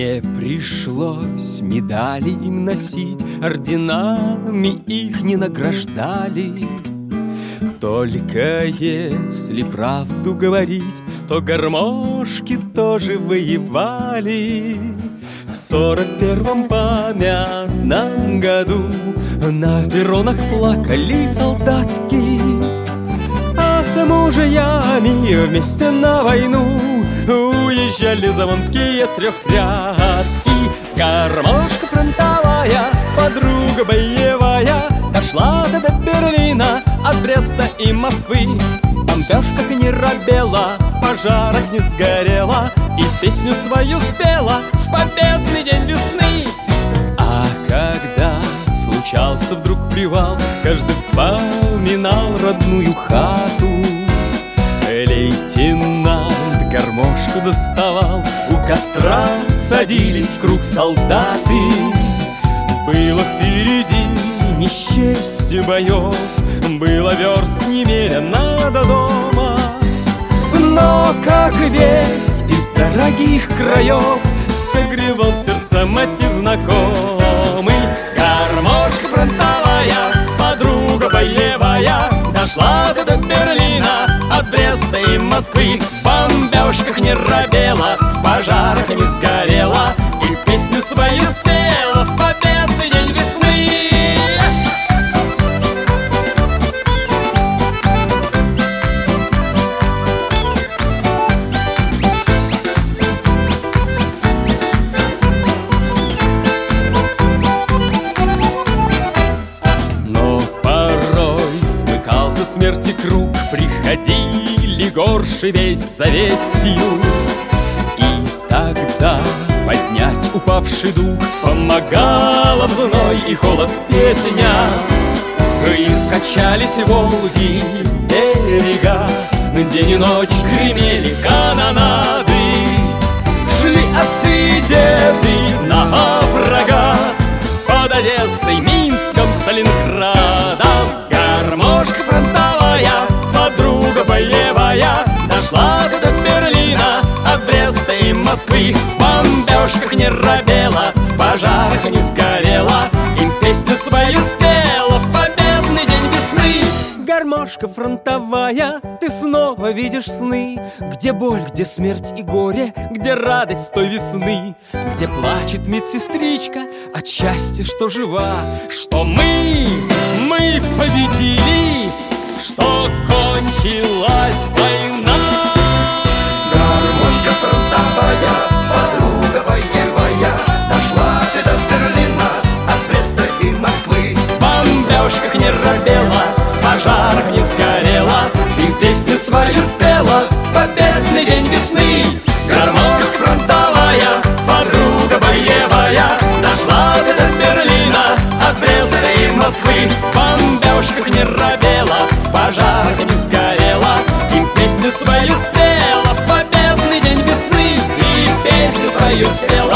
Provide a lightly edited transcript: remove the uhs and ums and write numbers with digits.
Мне пришлось медали им носить, орденами их не награждали. Только если правду говорить, то гармошки тоже воевали. В 41-м памятном году на перронах плакали солдатки, а с мужьями вместе на войну уезжали звонкие трехрядки. Гармошка фронтовая, подруга боевая, дошла-то до Берлина, от Бреста и Москвы. Бомбежка не робела, в пожарах не сгорела, и песню свою спела в победный день весны. А когда случался вдруг привал, каждый вспоминал родную хату. Лейтенант гармошку доставал, у костра садились в круг солдаты. Было впереди несчастье боев, было верст немерено до дома. Но как весть из дорогих краев согревал сердце мотив знакомый. Гармошка фронтовая, подруга боевая, дошла-то до Берлина, от Бреста и Москвы. В бомбежках не робела, в пожарах не сгорела, и песню свою спела в победный день весны. Смерти круг, приходили горши весть за вестью. И тогда поднять упавший дух помогала в зной и холод песня. И качались Волги берега, день и ночь гремели канонады. Шли отцы и деды на врага под Одессой, Минском, Сталинградом. Гармошка фронтовая, подруга боевая, дошла-то до Берлина, от Бреста и Москвы. В бомбежках не робела, в пожарах не сгорела, им песню свою спела в победный день весны. Гармошка фронтовая, ты снова видишь сны, где боль, где смерть и горе, где радость той весны, где плачет медсестричка от счастья, что жива, что мы победили, что кончилась война. Гармошка фронтовая, подруга боевая, дошла ты до Берлина, от Бреста и Москвы. В бомбежках не робела, в пожарах не сгорела, и песню свою спела в победный день весны. Гармошка фронтовая, подруга боевая, дошла ты до Берлина, от Бреста и Москвы. В бомбежках не робела, в пожарах не сгорела, и песню свою спела в победный день весны, и песню свою спела.